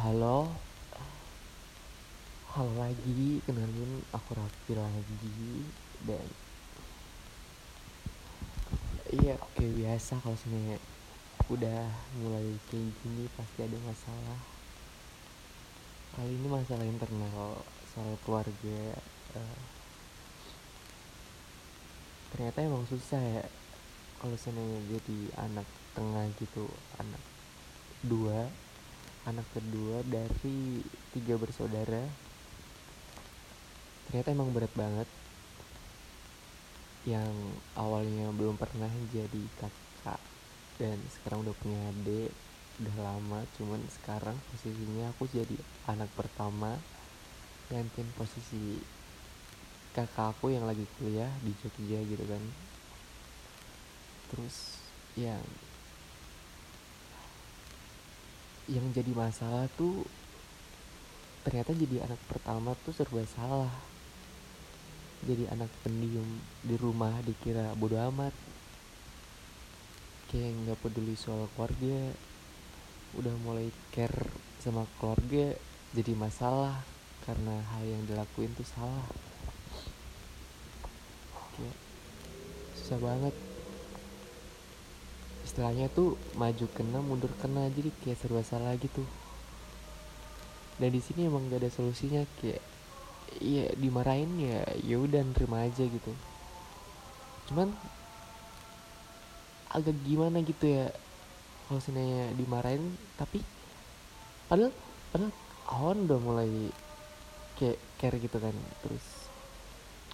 Halo lagi, kenalin aku Raffi lagi. Dan iya kayak biasa, kalau sebenarnya udah mulai kayak gini pasti ada masalah. Kali ini masalah internal soal keluarga. Ternyata emang susah ya kalau sebenarnya jadi anak tengah gitu, anak kedua dari 3 bersaudara. Ternyata emang berat banget. Yang awalnya belum pernah jadi kakak dan sekarang udah punya adik, udah lama. Cuman sekarang posisinya aku jadi anak pertama, gantiin posisi kakak aku yang lagi kuliah di Jogja gitu kan. Terus yang jadi masalah tuh ternyata jadi anak pertama tuh serba salah. Jadi anak pendiam di rumah dikira bodo amat, kayak nggak peduli soal keluarga. Udah mulai care sama keluarga jadi masalah karena hal yang dilakuin tuh salah. Kayak susah banget. Istilahnya tuh maju kena mundur kena, jadi kayak serba salah gitu. Dan di sini emang gak ada solusinya, kayak ya dimarahin ya udah nerima aja gitu. Cuman agak gimana gitu ya kalau sebenarnya dimarahin, tapi padahal Aon udah mulai kayak care gitu kan. Terus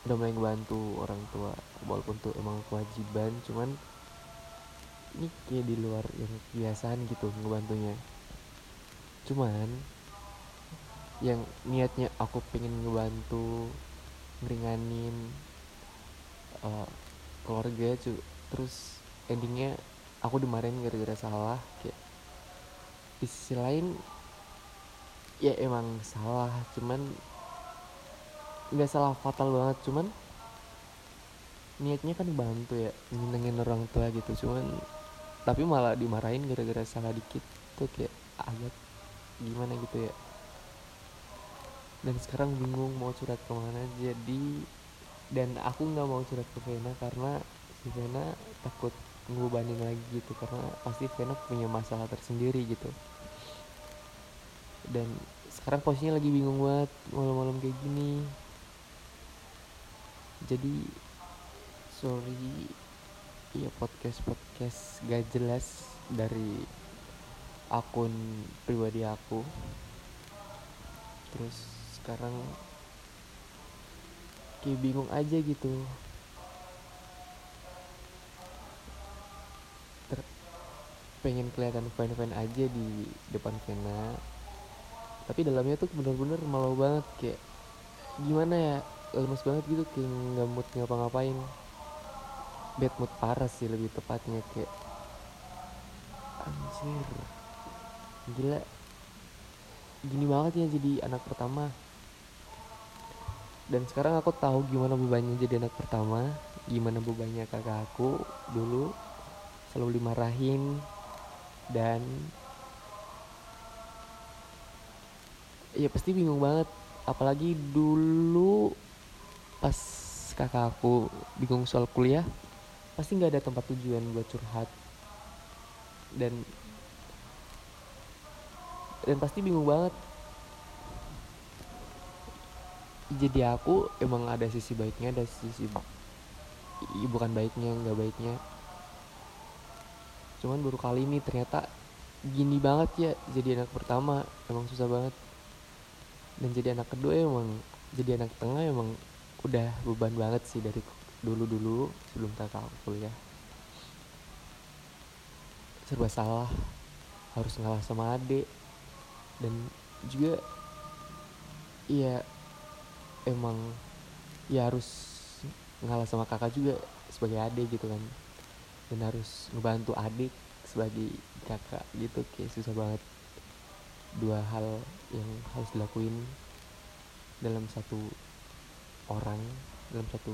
udah mulai ngebantu orang tua walaupun tuh emang kewajiban, cuman ini kayak di luar yang kebiasaan gitu ngebantunya. Cuman yang niatnya aku pengen ngebantu ngeringanin keluarga terus endingnya aku dimarahin gara-gara salah. Kayak di sisi lain ya emang salah, cuman nggak salah fatal banget. Cuman niatnya kan bantu ya, nyenengin orang tua gitu, cuman tapi malah dimarahin gara-gara salah dikit tuh. Kayak agak gimana gitu ya. Dan sekarang bingung mau curhat kemana. Dan aku gak mau curhat ke Vena karena si Vena takut ngebebanin lagi gitu, karena pasti Vena punya masalah tersendiri gitu. Dan sekarang posisinya lagi bingung banget malam-malam kayak gini. Jadi sorry ya, podcast gak jelas dari akun pribadi aku. Terus sekarang kayak bingung aja gitu. Pengen kelihatan fan-fan aja di depan Vena, tapi dalamnya tuh bener-bener malu banget. Kayak gimana ya, lemes banget gitu, kayak gak mood ngapa-ngapain. Bad mood parah sih lebih tepatnya. Kayak anjir, gila, gini banget ya jadi anak pertama. Dan sekarang aku tahu gimana bebannya jadi anak pertama, gimana bebannya kakak aku dulu selalu dimarahin. Dan ya pasti bingung banget, apalagi dulu pas kakak aku bingung soal kuliah, pasti nggak ada tempat tujuan buat curhat. Dan pasti bingung banget. Jadi aku emang ada sisi baiknya, ada sisi bukan baiknya, nggak baiknya. Cuman baru kali ini ternyata gini banget ya jadi anak pertama, emang susah banget. Dan jadi anak kedua emang, jadi anak tengah emang udah beban banget sih dari dulu sebelum kakak aku kuliah. Serba salah, harus ngalah sama adik. Dan juga iya emang ya harus ngalah sama kakak juga sebagai adik gitu kan. Dan harus ngebantu adik sebagai kakak gitu. Kayak susah banget, dua hal yang harus dilakuin dalam satu orang, dalam satu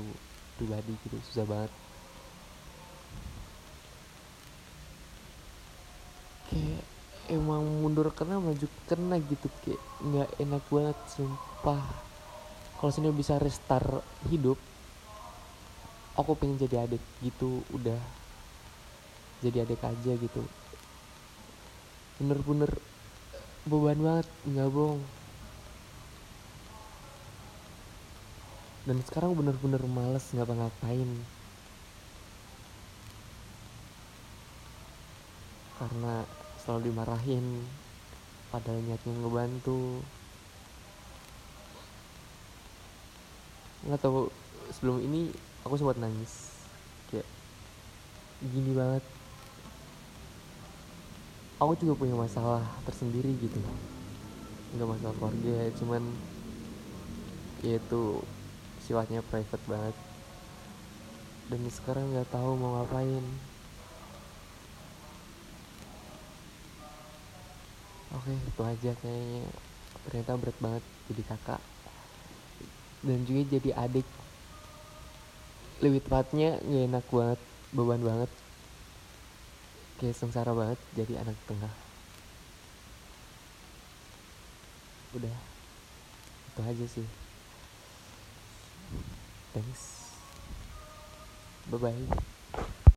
pribadi gitu. Susah banget. emang mundur kena maju kena gitu, kayak nggak enak banget sumpah. Kalau sini bisa restart hidup, aku pengen jadi adik gitu, udah jadi adik aja gitu. Bener-bener beban banget, nggak bohong. Dan sekarang bener-bener males ngapa-ngapain karena selalu dimarahin padahal niatnya ngebantu. Nggak tahu, sebelum ini aku sempat nangis kayak gini banget. Aku juga punya masalah tersendiri gitu, nggak masalah keluarga, cuman yaitu sifatnya private banget. Dan sekarang nggak tahu mau ngapain. Oke, itu aja kayaknya. Ternyata berat banget jadi kakak dan juga jadi adik. Lebih tepatnya nggak enak banget, beban banget, kayak sengsara banget jadi anak tengah. Udah, itu aja sih. Thanks. Bye-bye.